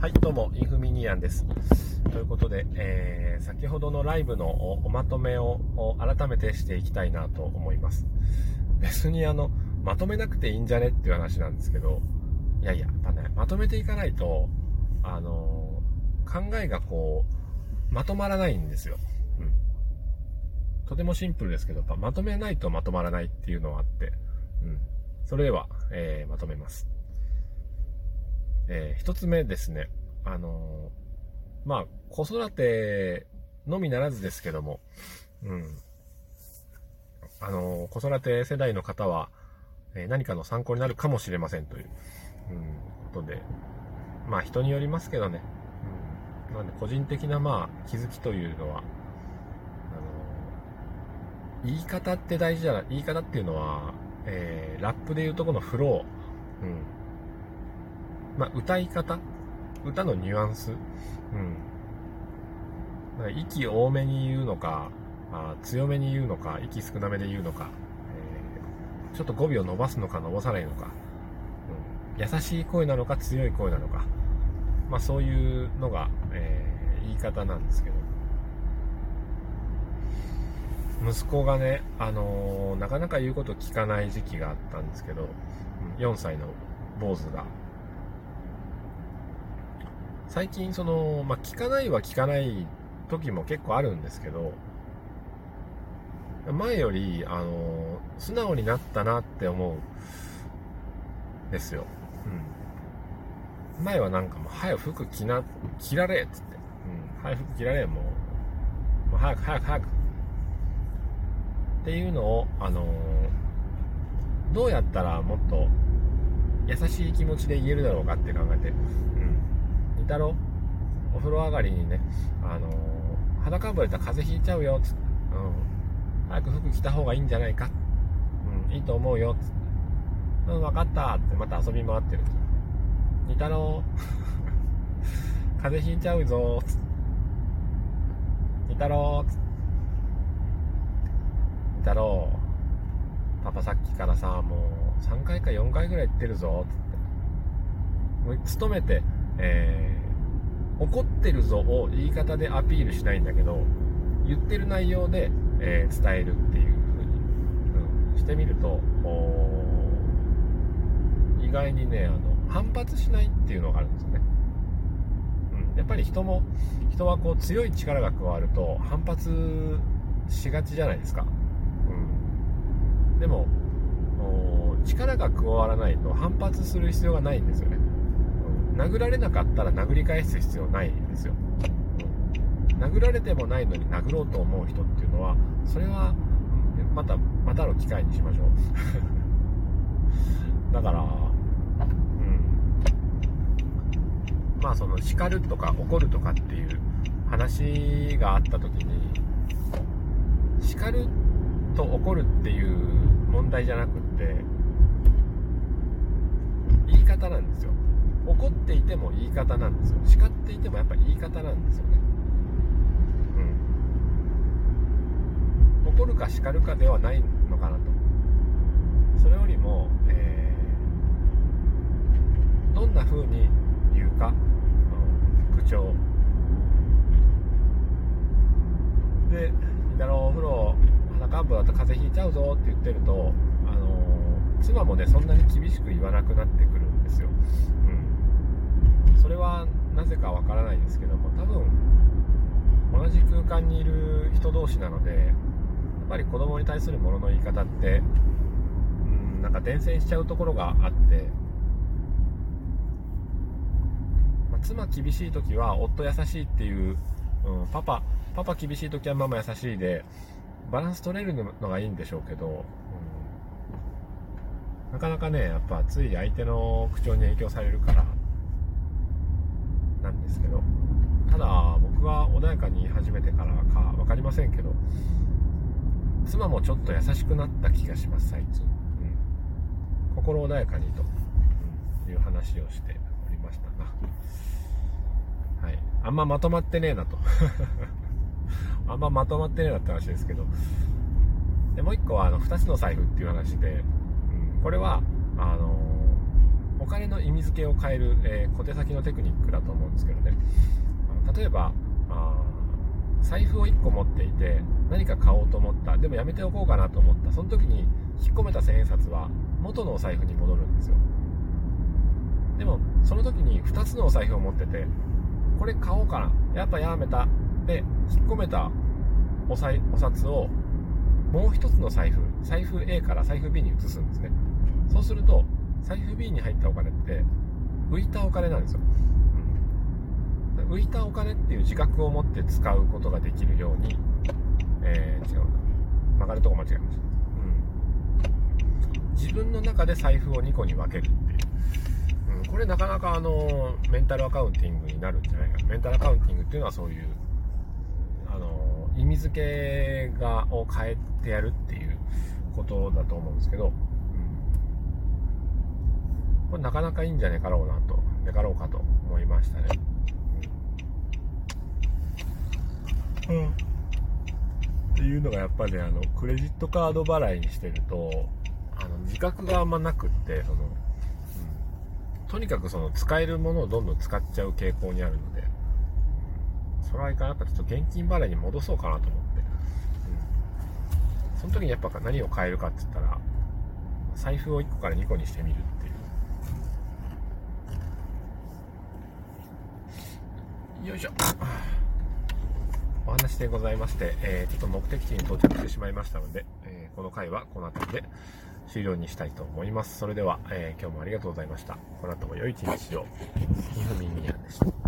はい、どうもインフミニアンです。ということで、先ほどのライブのおまとめを改めてしていきたいなと思います。別にまとめなくていいんじゃねっていう話なんですけど、いやいや、やっぱね、まとめていかないと考えがこうまとまらないんですよ、とてもシンプルですけど、まとめないとまとまらないっていうのはあって、それでは、まとめます。一つ目ですね、子育てのみならずですけども、子育て世代の方は、何かの参考になるかもしれませんという、ことで、人によりますけどね、なので個人的な、気づきというのは、言い方って大事じゃない、言い方っていうのは、ラップでいうとこのフロー、歌い方、歌のニュアンス、息多めに言うのか、強めに言うのか、息少なめで言うのか、ちょっと語尾を伸ばすのか伸ばさないのか、優しい声なのか強い声なのか、そういうのが、言い方なんですけど、息子がね、なかなか言うこと聞かない時期があったんですけど、4歳の坊主が最近聞かないは聞かない時も結構あるんですけど、前より素直になったなって思うんですよ。前はなんかもう早く服着られっつって、早く服着られもう早くっていうのをどうやったらもっと優しい気持ちで言えるだろうかって考えて、お風呂上がりにね、裸ぶれたら風邪ひいちゃうよっつって、早く服着た方がいいんじゃないか、いいと思うよっつって、分かったってまた遊び回ってる。にたろう風邪ひいちゃうぞっつって、にたろうっつって、にたろうパパさっきからさもう3回か4回ぐらい言ってるぞっつって、もう勤めて怒ってるぞを言い方でアピールしないんだけど、言ってる内容で、伝えるっていう風にしてみると、意外にね反発しないっていうのがあるんですよね、やっぱり人はこう強い力が加わると反発しがちじゃないですか、でも力が加わらないと反発する必要がないんですよね。殴られなかったら殴り返す必要ないんですよ。殴られてもないのに殴ろうと思う人っていうのは、それはまたの機会にしましょう。だから、叱るとか怒るとかっていう話があったときに、叱ると怒るっていう問題じゃなくって、言い方なんですよ。怒っていても言い方なんですよ。叱っていてもやっぱり言い方なんですよね、怒るか叱るかではないのかなと。それよりも、どんな風に言うか、口調で、みたいなお風呂裸んぼだと風邪ひいちゃうぞって言ってると、妻もねそんなに厳しく言わなくなってくるんですよ。それはなぜかわからないですけども、多分同じ空間にいる人同士なので、やっぱり子供に対するものの言い方って、なんか伝染しちゃうところがあって、妻厳しいときは夫優しいっていう、パパ厳しいときはママ優しいで、バランス取れるのがいいんでしょうけど、なかなかね、やっぱつい相手の口調に影響されるからなんですけど、ただ僕は穏やかに言い始めてからか分かりませんけど、妻もちょっと優しくなった気がします最近、心穏やかにと、いう話をしておりましたな。はい、あんままとまってねえなとあんままとまってねえなって話ですけど、でもう一個は2つの財布っていう話で、これはお金の意味付けを変える、小手先のテクニックだと思うんですけどね。例えば財布を1個持っていて何か買おうと思った、でもやめておこうかなと思った、その時に引っ込めた千円札は元のお財布に戻るんですよ。でもその時に2つのお財布を持ってて、これ買おうかな、やっぱやめた、で引っ込めたお札をもう一つの財布 A から財布 B に移すんですね。そうすると財布 B に入ったお金って浮いたお金なんですよ。浮いたお金っていう自覚を持って使うことができるように、違うな、曲がるとこ間違えました、自分の中で財布を2個に分けるっていう、これなかなかメンタルアカウンティングになるんじゃないかな。メンタルアカウンティングっていうのはそういう意味付けを変えてやるっていうことだと思うんですけど、これなかなかいいんじゃねかろうなと、ねかろうかと思いましたね。っていうのがやっぱり、クレジットカード払いにしてると自覚があんまなくって、とにかく使えるものをどんどん使っちゃう傾向にあるので、それはいかん、やっぱちょっと現金払いに戻そうかなと思って、その時にやっぱ何を変えるかって言ったら財布を1個から2個にしてみるっていう、よいしょお話でございまして、ちょっと目的地に到着してしまいましたので、この回はこの辺りで終了にしたいと思います。それでは、今日もありがとうございました。この後も良い一日を。ひふみんやんでした。